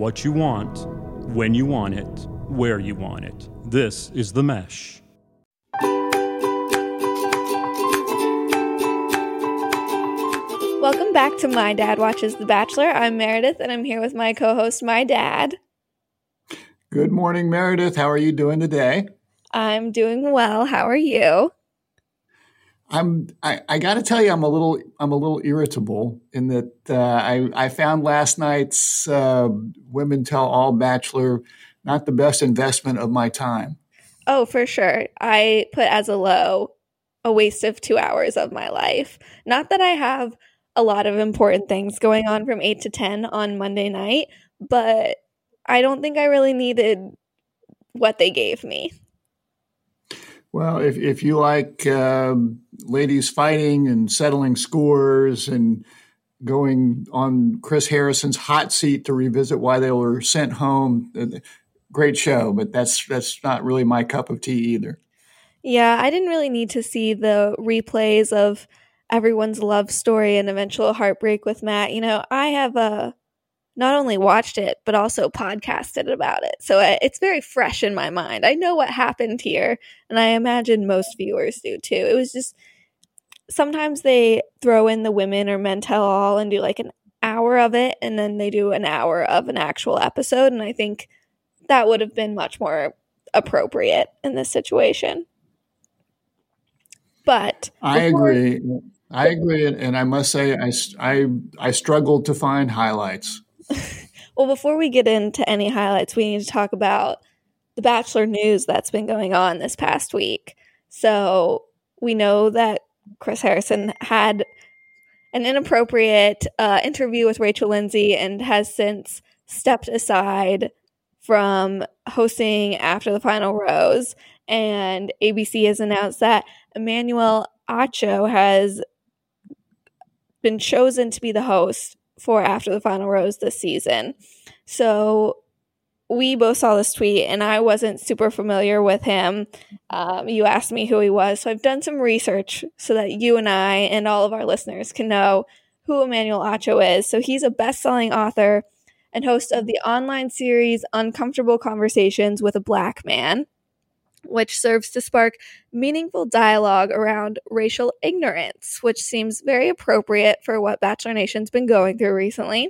what you want, when you want it, where you want it. This is The Mesh. Welcome back to My Dad Watches The Bachelor. I'm Meredith, and I'm here with my co-host, my dad. Good morning, Meredith. How are you doing today? I'm doing well. How are you? I got to tell you, I'm a little irritable in that I found last night's Women Tell All Bachelor not the best investment of my time. Oh, for sure. I put as a low a waste of 2 hours of my life. Not that I have a lot of important things going on from 8 to 10 on Monday night, but I don't think I really needed what they gave me. Well, if you like ladies fighting and settling scores and going on Chris Harrison's hot seat to revisit why they were sent home, great show. But that's not really my cup of tea either. Yeah, I didn't really need to see the replays of everyone's love story and eventual heartbreak with Matt. You know, I have not only watched it, but also podcasted about it. So it's very fresh in my mind. I know what happened here, and I imagine most viewers do too. It was just sometimes they throw in the women or men tell all and do like an hour of it, and then they do an hour of an actual episode. And I think that would have been much more appropriate in this situation. But I agree. And I must say, I struggled to find highlights. Well, before we get into any highlights, we need to talk about the Bachelor news that's been going on this past week. So we know that Chris Harrison had an inappropriate interview with Rachel Lindsay and has since stepped aside from hosting After the Final Rose. And ABC has announced that Emmanuel Acho has been chosen to be the host for After the Final Rose this season. So we both saw this tweet, and I wasn't super familiar with him. You asked me who he was, so I've done some research so that you and I and all of our listeners can know who Emmanuel Acho is. So he's a best-selling author and host of the online series Uncomfortable Conversations with a Black Man, which serves to spark meaningful dialogue around racial ignorance, which seems very appropriate for what Bachelor Nation's been going through recently.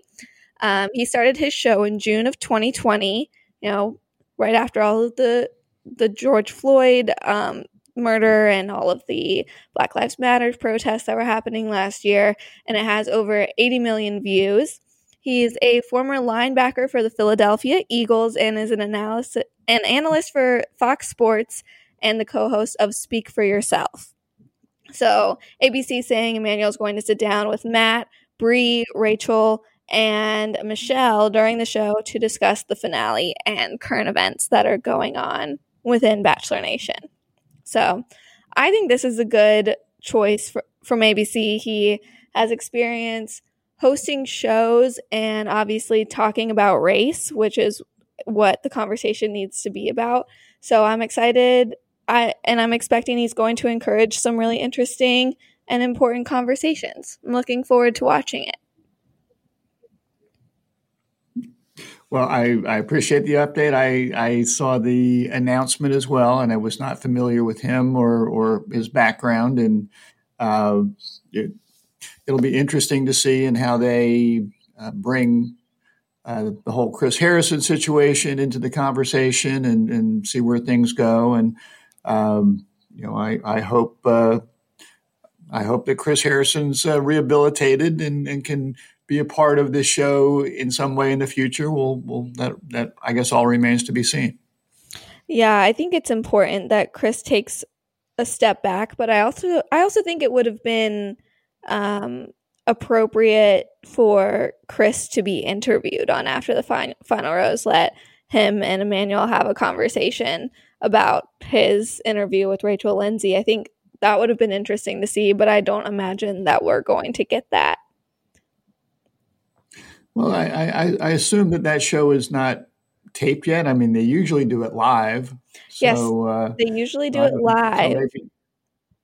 He started his show in June of 2020, you know, right after all of the George Floyd murder and all of the Black Lives Matter protests that were happening last year, and it has over 80 million views. He's a former linebacker for the Philadelphia Eagles and is an analyst for Fox Sports and the co-host of Speak for Yourself. So ABC saying Emmanuel's going to sit down with Matt, Bree, Rachel, and Michelle during the show to discuss the finale and current events that are going on within Bachelor Nation. So I think this is a good choice from ABC. He has experience hosting shows and obviously talking about race, which is what the conversation needs to be about. So I'm excited, and I'm expecting he's going to encourage some really interesting and important conversations. I'm looking forward to watching it. Well, I appreciate the update. I saw the announcement as well, and I was not familiar with him or his background, and It'll be interesting to see in how they bring the whole Chris Harrison situation into the conversation and see where things go. And I hope that Chris Harrison's rehabilitated and can be a part of this show in some way in the future. That I guess all remains to be seen. Yeah, I think it's important that Chris takes a step back, but I also think it would have been appropriate for Chris to be interviewed on After the Final Rose. Let him and Emmanuel have a conversation about his interview with Rachel Lindsay. I think that would have been interesting to see, but I don't imagine that we're going to get that. Well, I assume that show is not taped yet. I mean, they usually do it live. Yes, they usually do it live.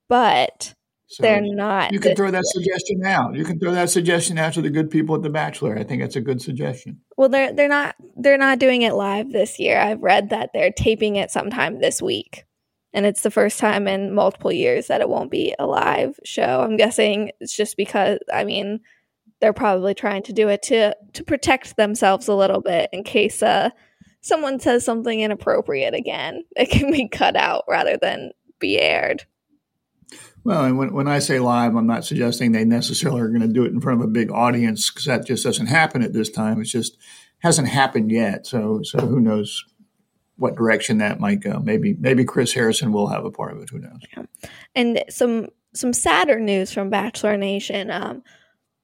But So they're not. You can throw that suggestion out. You can throw that suggestion out to the good people at The Bachelor. I think that's a good suggestion. Well, they're not doing it live this year. I've read that they're taping it sometime this week. And it's the first time in multiple years that it won't be a live show. I'm guessing it's just because, I mean, they're probably trying to do it to protect themselves a little bit in case someone says something inappropriate again. It can be cut out rather than be aired. Well, and when I say live, I'm not suggesting they necessarily are going to do it in front of a big audience, because that just doesn't happen at this time. It just hasn't happened yet. So who knows what direction that might go. Maybe Chris Harrison will have a part of it. Who knows? Yeah. And some sadder news from Bachelor Nation.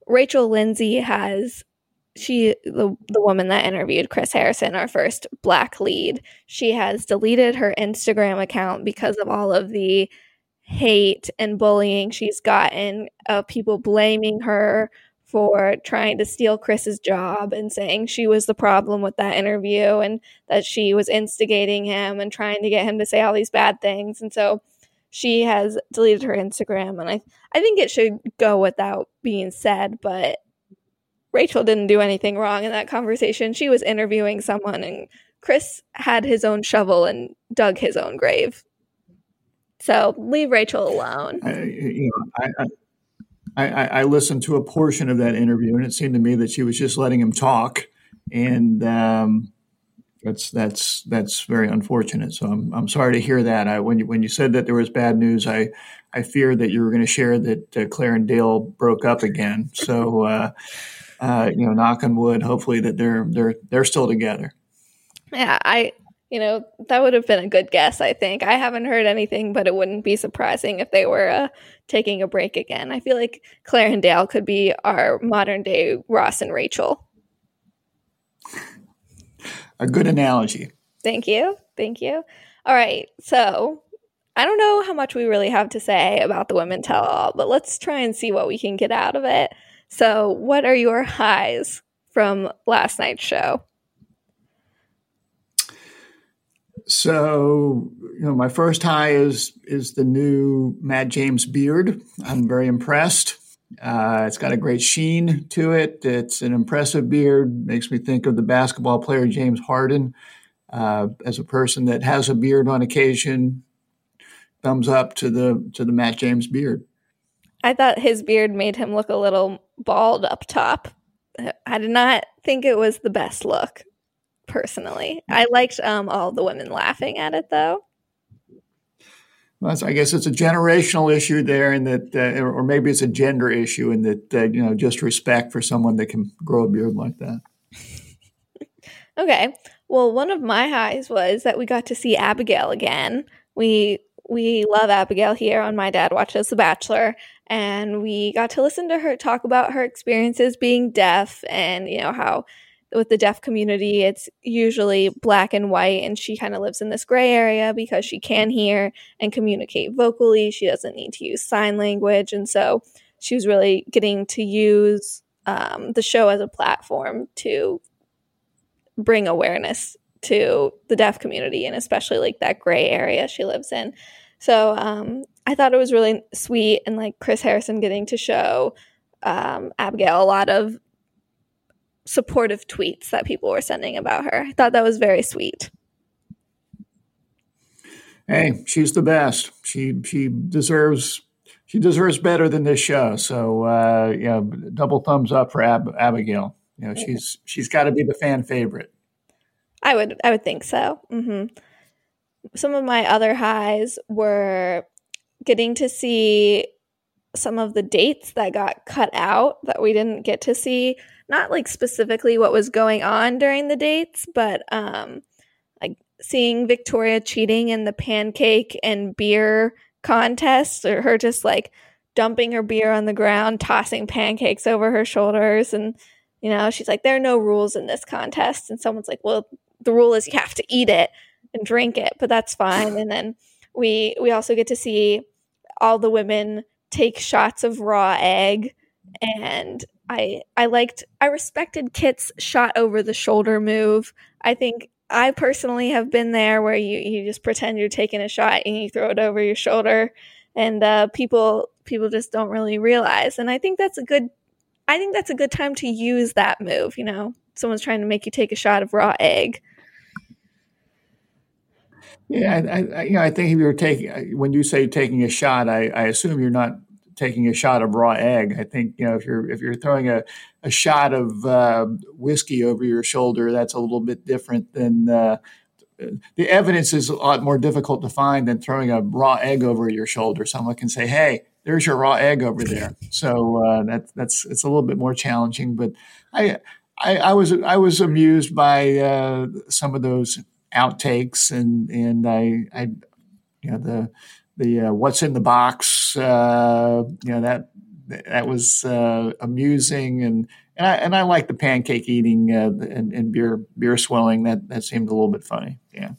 Rachel Lindsay the woman that interviewed Chris Harrison, our first black lead, she has deleted her Instagram account because of all of the hate and bullying she's gotten of people blaming her for trying to steal Chris's job and saying she was the problem with that interview and that she was instigating him and trying to get him to say all these bad things. And so she has deleted her Instagram, and I think it should go without being said, but Rachel didn't do anything wrong in that conversation. She was interviewing someone, and Chris had his own shovel and dug his own grave. So leave Rachel alone. I listened to a portion of that interview, and it seemed to me that she was just letting him talk, and that's very unfortunate. So I'm sorry to hear that. When you said that there was bad news, I feared that you were going to share that Claire and Dale broke up again. So knock on wood. Hopefully that they're still together. Yeah, that would have been a good guess, I think. I haven't heard anything, but it wouldn't be surprising if they were taking a break again. I feel like Claire and Dale could be our modern-day Ross and Rachel. A good analogy. Thank you. All right, so I don't know how much we really have to say about the Women Tell All, but let's try and see what we can get out of it. So what are your highs from last night's show? So, my first high is the new Matt James beard. I'm very impressed. It's got a great sheen to it. It's an impressive beard. Makes me think of the basketball player James Harden as a person that has a beard on occasion. Thumbs up to the Matt James beard. I thought his beard made him look a little bald up top. I did not think it was the best look. Personally, I liked all the women laughing at it, though. Well, I guess it's a generational issue there, and that, or maybe it's a gender issue, and that just respect for someone that can grow a beard like that. Okay, well, one of my highs was that we got to see Abigail again. We love Abigail here on My Dad Watches The Bachelor, and we got to listen to her talk about her experiences being deaf, and how. With the deaf community, it's usually black and white, and she kind of lives in this gray area because she can hear and communicate vocally. She doesn't need to use sign language, and so she was really getting to use the show as a platform to bring awareness to the deaf community, and especially like that gray area she lives in. So I thought it was really sweet, and like Chris Harrison getting to show Abigail a lot of supportive tweets that people were sending about her. I thought that was very sweet. Hey, she's the best. She deserves better than this show. So double thumbs up for Abigail. She's got to be the fan favorite. I would think so. Mm-hmm. Some of my other highs were getting to see some of the dates that got cut out that we didn't get to see. Not like specifically what was going on during the dates, but like seeing Victoria cheating in the pancake and beer contest, or her just like dumping her beer on the ground, tossing pancakes over her shoulders. And, she's like, there are no rules in this contest. And someone's like, well, the rule is you have to eat it and drink it, but that's fine. And then we also get to see all the women take shots of raw egg, and I respected Kit's shot over the shoulder move. I think I personally have been there where you just pretend you're taking a shot and you throw it over your shoulder, and people just don't really realize. And I think that's a good time to use that move. You know, someone's trying to make you take a shot of raw egg. Yeah, I think if you're when you say taking a shot, I assume you're not taking a shot of raw egg. I think, you know, if you're throwing a shot of whiskey over your shoulder, that's a little bit different than the evidence is a lot more difficult to find than throwing a raw egg over your shoulder. Someone can say, "Hey, there's your raw egg over there." So that's it's a little bit more challenging. But I was amused by some of those outtakes and I you know the what's in the box you know that was amusing and I like the pancake eating and beer swilling that seemed a little bit funny. Yeah,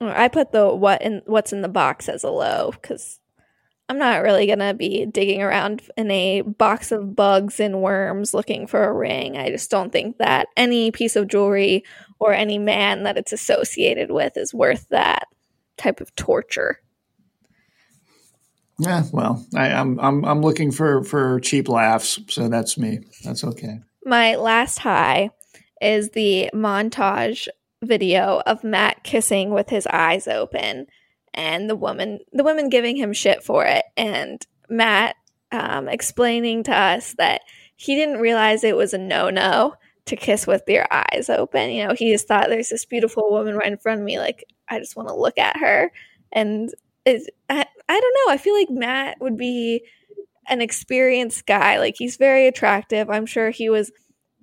I put the what's in the box as a low because I'm not really gonna be digging around in a box of bugs and worms looking for a ring. I just don't think that any piece of jewelry or any man that it's associated with is worth that type of torture. Yeah, well, I'm looking for cheap laughs, so that's me. That's okay. My last high is the montage video of Matt kissing with his eyes open. And the women giving him shit for it, and Matt explaining to us that he didn't realize it was a no-no to kiss with your eyes open. You know, he just thought there's this beautiful woman right in front of me, like I just want to look at her. And I don't know. I feel like Matt would be an experienced guy. Like he's very attractive. I'm sure he was,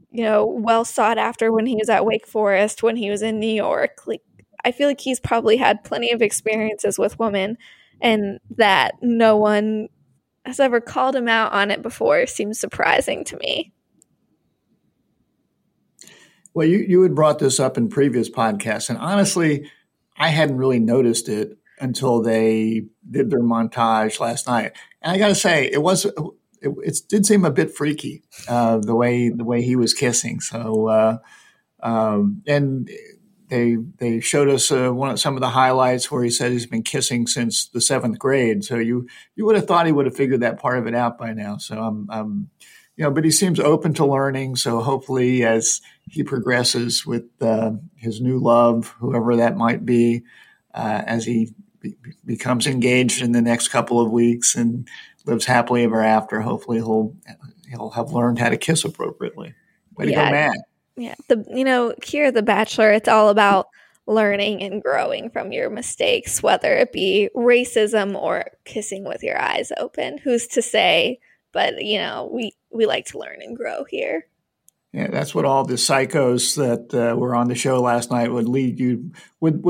you know, well sought after when he was at Wake Forest, when he was in New York, like. I feel like he's probably had plenty of experiences with women, and that no one has ever called him out on it before seems surprising to me. Well, you had brought this up in previous podcasts, and honestly, I hadn't really noticed it until they did their montage last night. And I got to say, it did seem a bit freaky the way he was kissing. So, and. They showed us some of the highlights where he said he's been kissing since the seventh grade. So you would have thought he would have figured that part of it out by now. So you know, but he seems open to learning. So hopefully, as he progresses with his new love, whoever that might be, as he becomes engaged in the next couple of weeks and lives happily ever after, hopefully he'll have learned how to kiss appropriately. Way to go, Matt. Yeah, here The Bachelor, it's all about learning and growing from your mistakes, whether it be racism or kissing with your eyes open. Who's to say? But, you know, we like to learn and grow here. Yeah, that's what all the psychos that were on the show last night would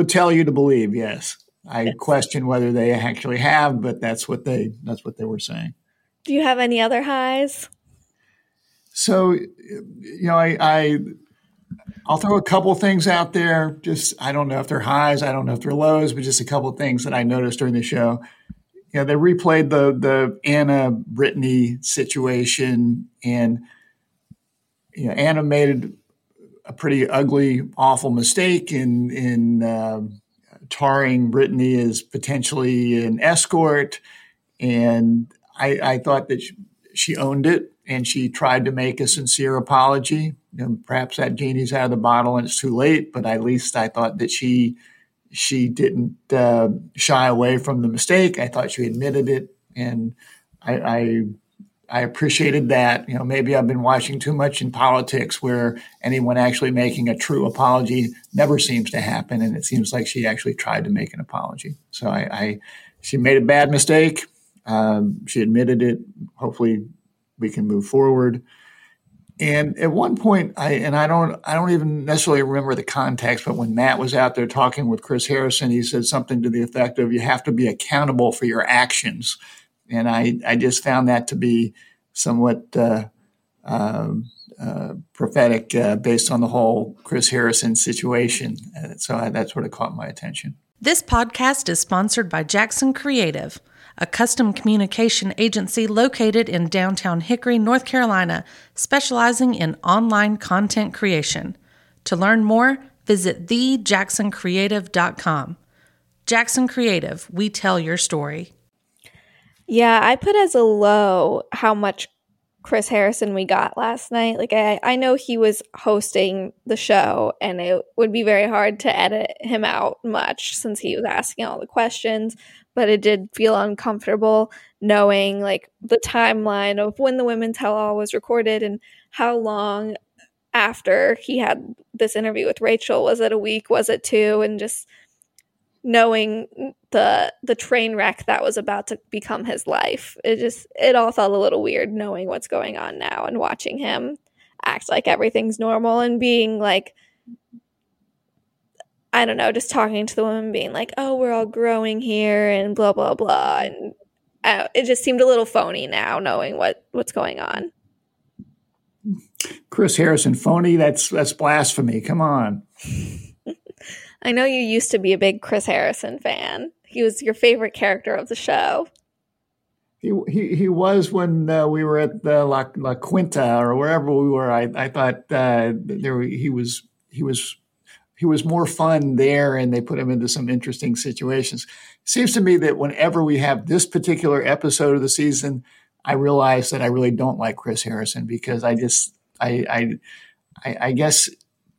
tell you to believe. Yes, I question whether they actually have, but that's what they were saying. Do you have any other highs? So, you know, I'll throw a couple things out there. Just, I don't know if they're highs, I don't know if they're lows, but just a couple of things that I noticed during the show. You know, they replayed the Anna Brittany situation, and you know, Anna made a pretty ugly, awful mistake in tarring Brittany as potentially an escort, and I thought that she owned it. And she tried to make a sincere apology. You know, perhaps that genie's out of the bottle and it's too late, but at least I thought that she didn't shy away from the mistake. I thought she admitted it, and I appreciated that. You know, maybe I've been watching too much in politics where anyone actually making a true apology never seems to happen, and it seems like she actually tried to make an apology. So she made a bad mistake. She admitted it. Hopefully we can move forward. And at one point, I don't even necessarily remember the context, but when Matt was out there talking with Chris Harrison, he said something to the effect of, you have to be accountable for your actions. And I just found that to be somewhat prophetic based on the whole Chris Harrison situation. So that sort of caught my attention. This podcast is sponsored by Jackson Creative, a custom communication agency located in downtown Hickory, North Carolina, specializing in online content creation. To learn more, visit thejacksoncreative.com. Jackson Creative, we tell your story. Yeah, I put as a low how much Chris Harrison we got last night. Like, I know he was hosting the show, and it would be very hard to edit him out much since he was asking all the questions, but it did feel uncomfortable knowing, like, the timeline of when the Women Tell All was recorded and how long after he had this interview with Rachel. Was it a week? Was it two? And just knowing the train wreck that was about to become his life. It all felt a little weird knowing what's going on now and watching him act like everything's normal and being like, I don't know, just talking to the woman being like, oh, we're all growing here and blah, blah, blah. And it just seemed a little phony now knowing what's going on. Chris Harrison, phony? That's blasphemy. Come on. I know you used to be a big Chris Harrison fan. He was your favorite character of the show. He was when we were at the La Quinta or wherever we were. I thought he was more fun there, and they put him into some interesting situations. It seems to me that whenever we have this particular episode of the season, I realize that I really don't like Chris Harrison because I guess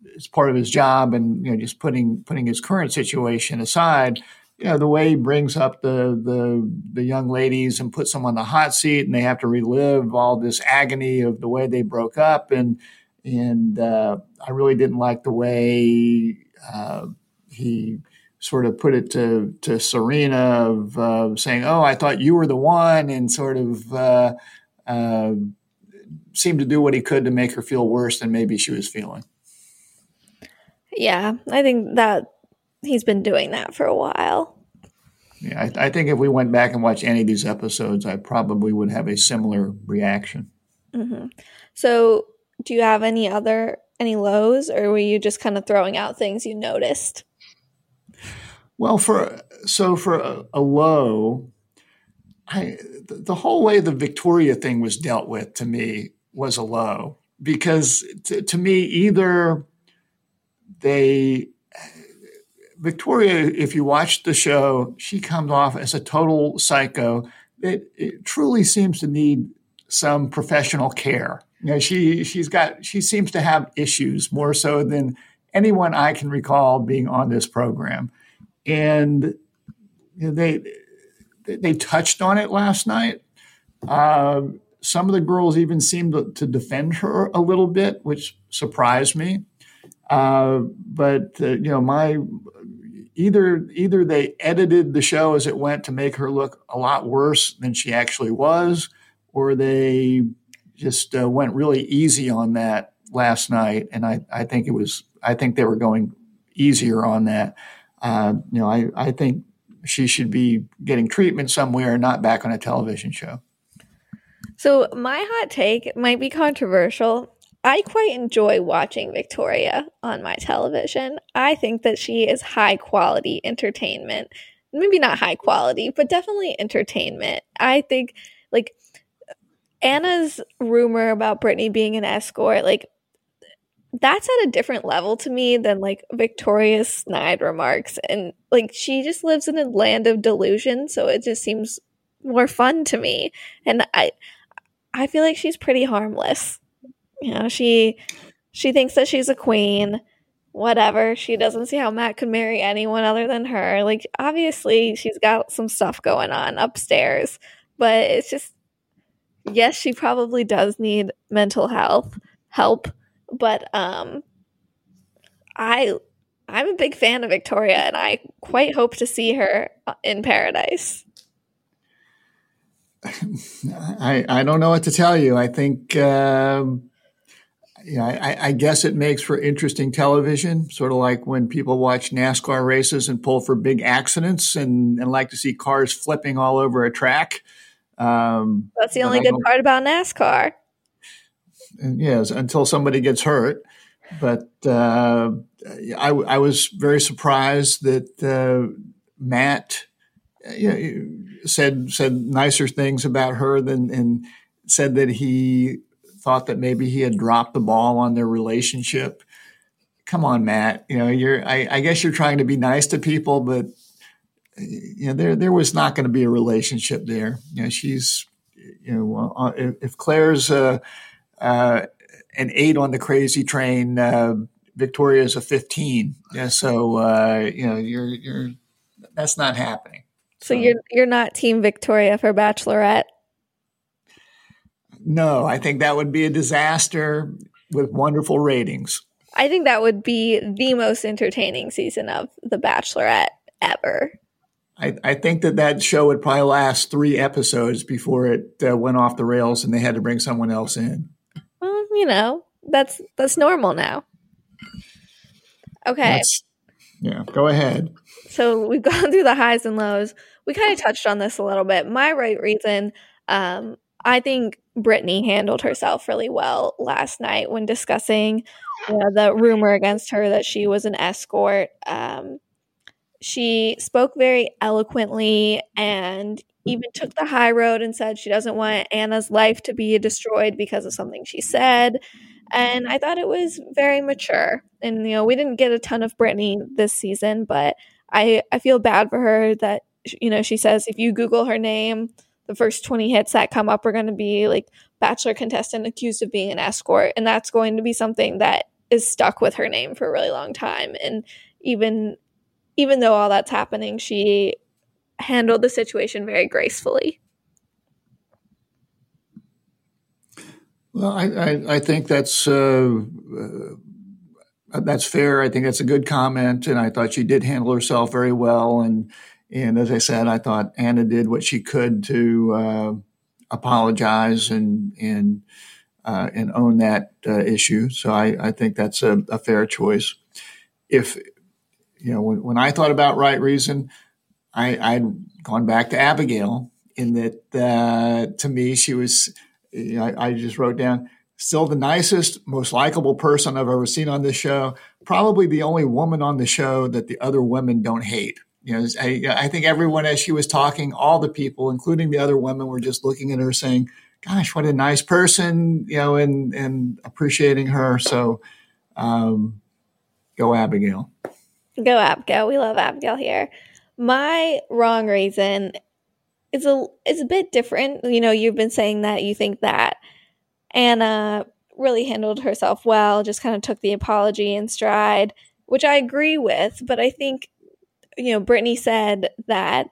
it's part of his job, and you know, just putting his current situation aside, you know, the way he brings up the young ladies and puts them on the hot seat, and they have to relive all this agony of the way they broke up, and I really didn't like the way he sort of put it to Serena of saying, "Oh, I thought you were the one," and sort of seemed to do what he could to make her feel worse than maybe she was feeling. Yeah, I think that he's been doing that for a while. Yeah, I think if we went back and watched any of these episodes, I probably would have a similar reaction. Mm-hmm. So do you have any lows, or were you just kind of throwing out things you noticed? Well, for a low, the whole way the Victoria thing was dealt with to me was a low, because to me either – Victoria, if you watch the show, she comes off as a total psycho that it truly seems to need some professional care. You know, she seems to have issues more so than anyone I can recall being on this program. And you know, they touched on it last night. Some of the girls even seemed to defend her a little bit, which surprised me. But you know, either they edited the show as it went to make her look a lot worse than she actually was, or they just went really easy on that last night. And I think they were going easier on that. You know, I think she should be getting treatment somewhere and not back on a television show. So my hot take might be controversial. I quite enjoy watching Victoria on my television. I think that she is high-quality entertainment. Maybe not high quality, but definitely entertainment. I think, like, Anna's rumor about Brittany being an escort, like, that's at a different level to me than, like, Victoria's snide remarks. And, like, she just lives in a land of delusion, so it just seems more fun to me. And I feel like she's pretty harmless. You know, she thinks that she's a queen, whatever. She doesn't see how Matt could marry anyone other than her. Like, obviously, she's got some stuff going on upstairs. But it's just, yes, she probably does need mental health help. But I'm a big fan of Victoria, and I quite hope to see her in Paradise. I don't know what to tell you. I think... Yeah, I guess it makes for interesting television, sort of like when people watch NASCAR races and pull for big accidents and like to see cars flipping all over a track. That's the only good part about NASCAR. Yes, until somebody gets hurt. But I was very surprised that Matt said nicer things about her and said that he thought that maybe he had dropped the ball on their relationship. Come on, Matt. You know, I guess you're trying to be nice to people, but you know, there was not going to be a relationship there. You know, she's, you know, if Claire's an 8 on the crazy train, Victoria's a 15. Yeah, so you know, you're that's not happening. So you're not Team Victoria for Bachelorette? No, I think that would be a disaster with wonderful ratings. I think that would be the most entertaining season of The Bachelorette ever. I think that show would probably last 3 episodes before it went off the rails and they had to bring someone else in. Well, you know, that's normal now. Okay. Yeah, go ahead. So we've gone through the highs and lows. We kind of touched on this a little bit. My right reason, I think Brittany handled herself really well last night when discussing the rumor against her that she was an escort. She spoke very eloquently and even took the high road and said she doesn't want Anna's life to be destroyed because of something she said. And I thought it was very mature. And, you know, we didn't get a ton of Brittany this season, but I feel bad for her that, you know, she says if you Google her name, the first 20 hits that come up are going to be like Bachelor contestant accused of being an escort. And that's going to be something that is stuck with her name for a really long time. And even though all that's happening, she handled the situation very gracefully. Well, I think that's fair. I think that's a good comment, and I thought she did handle herself very well. And as I said, I thought Anna did what she could to apologize and own that issue. So I think that's a fair choice. If you know, when I thought about right reason, I'd gone back to Abigail in that to me she was. I just wrote down, still the nicest, most likable person I've ever seen on this show. Probably the only woman on the show that the other women don't hate. You know, I think everyone, as she was talking, all the people, including the other women, were just looking at her saying, gosh, what a nice person, you know, and appreciating her. So go Abigail. Go Abigail. We love Abigail here. My wrong reason it's a bit different. You know, you've been saying that you think that Anna really handled herself well, just kind of took the apology in stride, which I agree with. But I think, you know, Brittany said that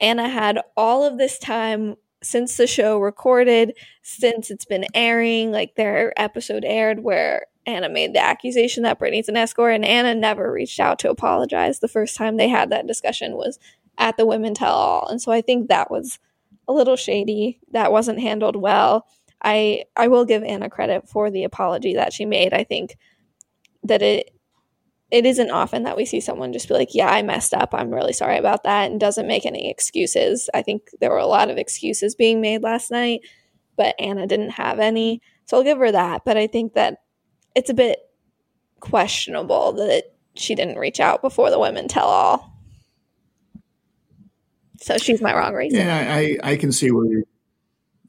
Anna had all of this time since the show recorded, since it's been airing, like their episode aired where Anna made the accusation that Brittany's an escort, and Anna never reached out to apologize. The first time they had that discussion was at the Women Tell All. And so I think that was a little shady. That wasn't handled well. I will give Anna credit for the apology that she made. I think that it isn't often that we see someone just be like, yeah, I messed up. I'm really sorry about that, and doesn't make any excuses. I think there were a lot of excuses being made last night, but Anna didn't have any. So I'll give her that. But I think that it's a bit questionable that she didn't reach out before the Women Tell All. So she's my wrong reason. Yeah, I can see where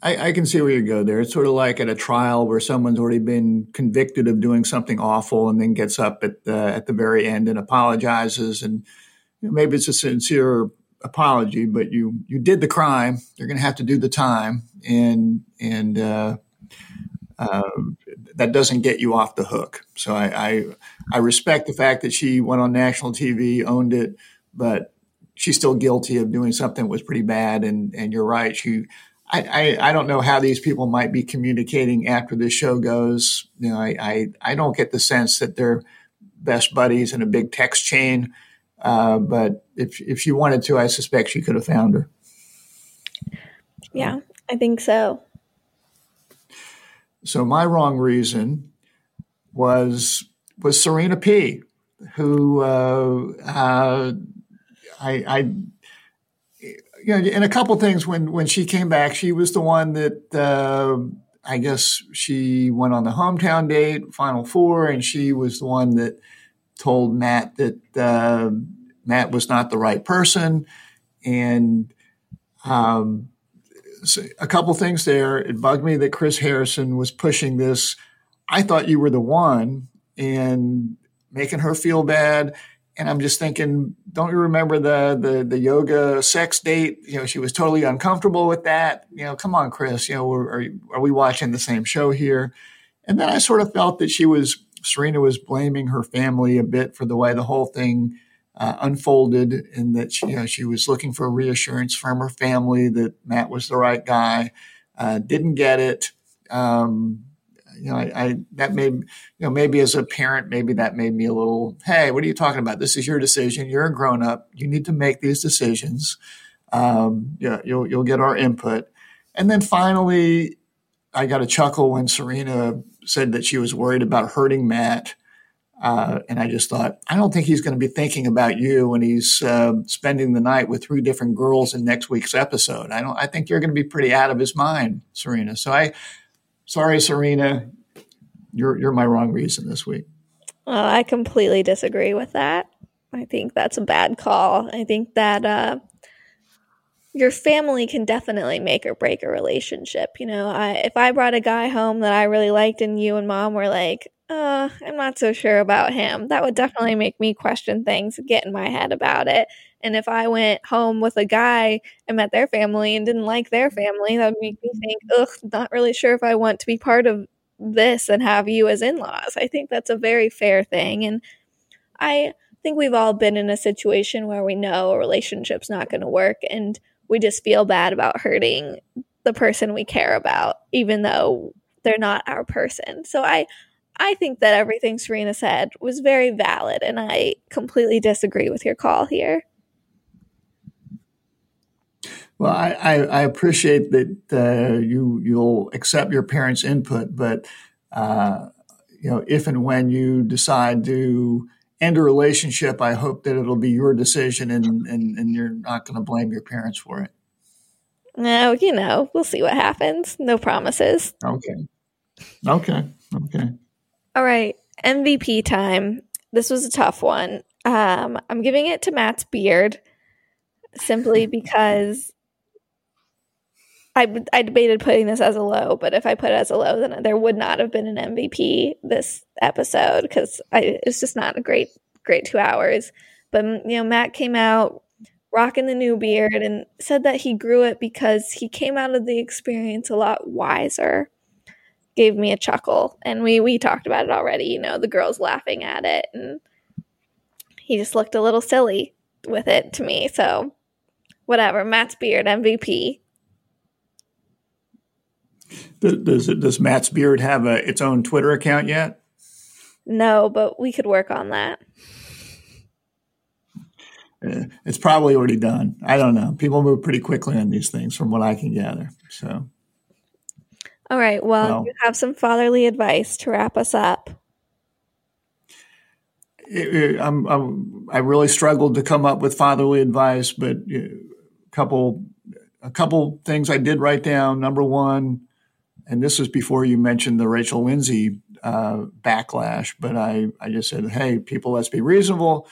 I can see where you go there. It's sort of like at a trial where someone's already been convicted of doing something awful and then gets up at the very end and apologizes. And you know, maybe it's a sincere apology, but you did the crime. You're going to have to do the time, and that doesn't get you off the hook. So I respect the fact that she went on national TV, owned it, but she's still guilty of doing something that was pretty bad. And you're right. I don't know how these people might be communicating after this show goes. You know, I don't get the sense that they're best buddies in a big text chain. But if she wanted to, I suspect she could have found her. Yeah, I think so. So my wrong reason was Serena P., who, you know, and a couple things when she came back, she was the one that I guess she went on the hometown date, Final Four, and she was the one that told Matt that Matt was not the right person. And so a couple things there. It bugged me that Chris Harrison was pushing this. I thought you were the one, and making her feel bad. And I'm just thinking, Don't you remember the yoga sex date? You know, she was totally uncomfortable with that. You know, come on, Chris, you know, are we watching the same show here? And then I sort of felt that Serena was blaming her family a bit for the way the whole thing unfolded, and that she was looking for reassurance from her family that Matt was the right guy. Didn't get it. Maybe as a parent, maybe that made me a little, hey, what are you talking about? This is your decision. You're a grown up. You need to make these decisions. You'll get our input. And then finally, I got a chuckle when Serena said that she was worried about hurting Matt. And I just thought, I don't think he's going to be thinking about you when he's spending the night with 3 different girls in next week's episode. I think you're going to be pretty out of his mind, Serena. Sorry, Serena, you're my wrong reason this week. Well, I completely disagree with that. I think that's a bad call. I think that your family can definitely make or break a relationship. You know, if I brought a guy home that I really liked and you and Mom were like, I'm not so sure about him, that would definitely make me question things, get in my head about it. And if I went home with a guy and met their family and didn't like their family, that would make me think, not really sure if I want to be part of this and have you as in-laws. I think that's a very fair thing. And I think we've all been in a situation where we know a relationship's not going to work and we just feel bad about hurting the person we care about, even though they're not our person. So I think that everything Serena said was very valid, and I completely disagree with your call here. Well, I appreciate that you'll accept your parents' input, but if and when you decide to end a relationship, I hope that it'll be your decision and you're not going to blame your parents for it. No, we'll see what happens. No promises. Okay. All right, MVP time. This was a tough one. I'm giving it to Matt's beard simply because I debated putting this as a low, but if I put it as a low, then there would not have been an MVP this episode because it's just not a great 2 hours. But, Matt came out rocking the new beard and said that he grew it because he came out of the experience a lot wiser. Gave me a chuckle, and we talked about it already, the girls laughing at it, and he just looked a little silly with it to me, so whatever. Matt's beard, MVP. Does Matt's beard have its own Twitter account yet? No, but we could work on that. It's probably already done. I don't know. People move pretty quickly on these things from what I can gather, so... All right, well, you have some fatherly advice to wrap us up. I really struggled to come up with fatherly advice, but a couple things I did write down. Number one, and this was before you mentioned the Rachel Lindsay backlash, but I just said, hey, people, let's be reasonable.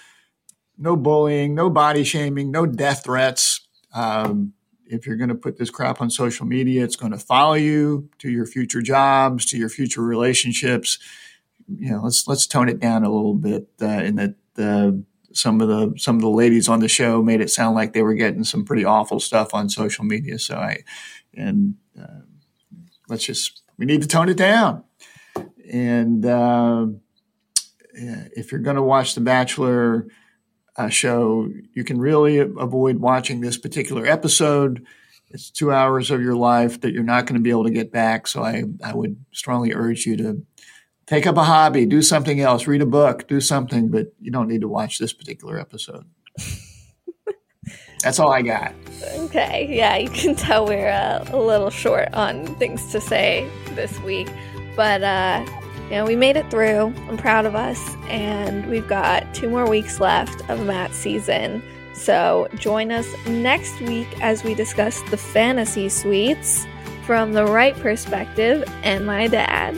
No bullying, no body shaming, no death threats. If you're going to put this crap on social media, it's going to follow you to your future jobs, to your future relationships. Let's tone it down a little bit. Some of the ladies on the show made it sound like they were getting some pretty awful stuff on social media. So we need to tone it down. And if you're going to watch The Bachelor show, you can really avoid watching this particular episode. It's 2 hours of your life that you're not going to be able to get back. So I would strongly urge you to take up a hobby, do something else, read a book, do something, but you don't need to watch this particular episode. That's all I got. Okay. Yeah, you can tell we're a little short on things to say this week, but we made it through. I'm proud of us. And we've got 2 more weeks left of Matt's season. So join us next week as we discuss the fantasy suites from the right perspective and my dad's.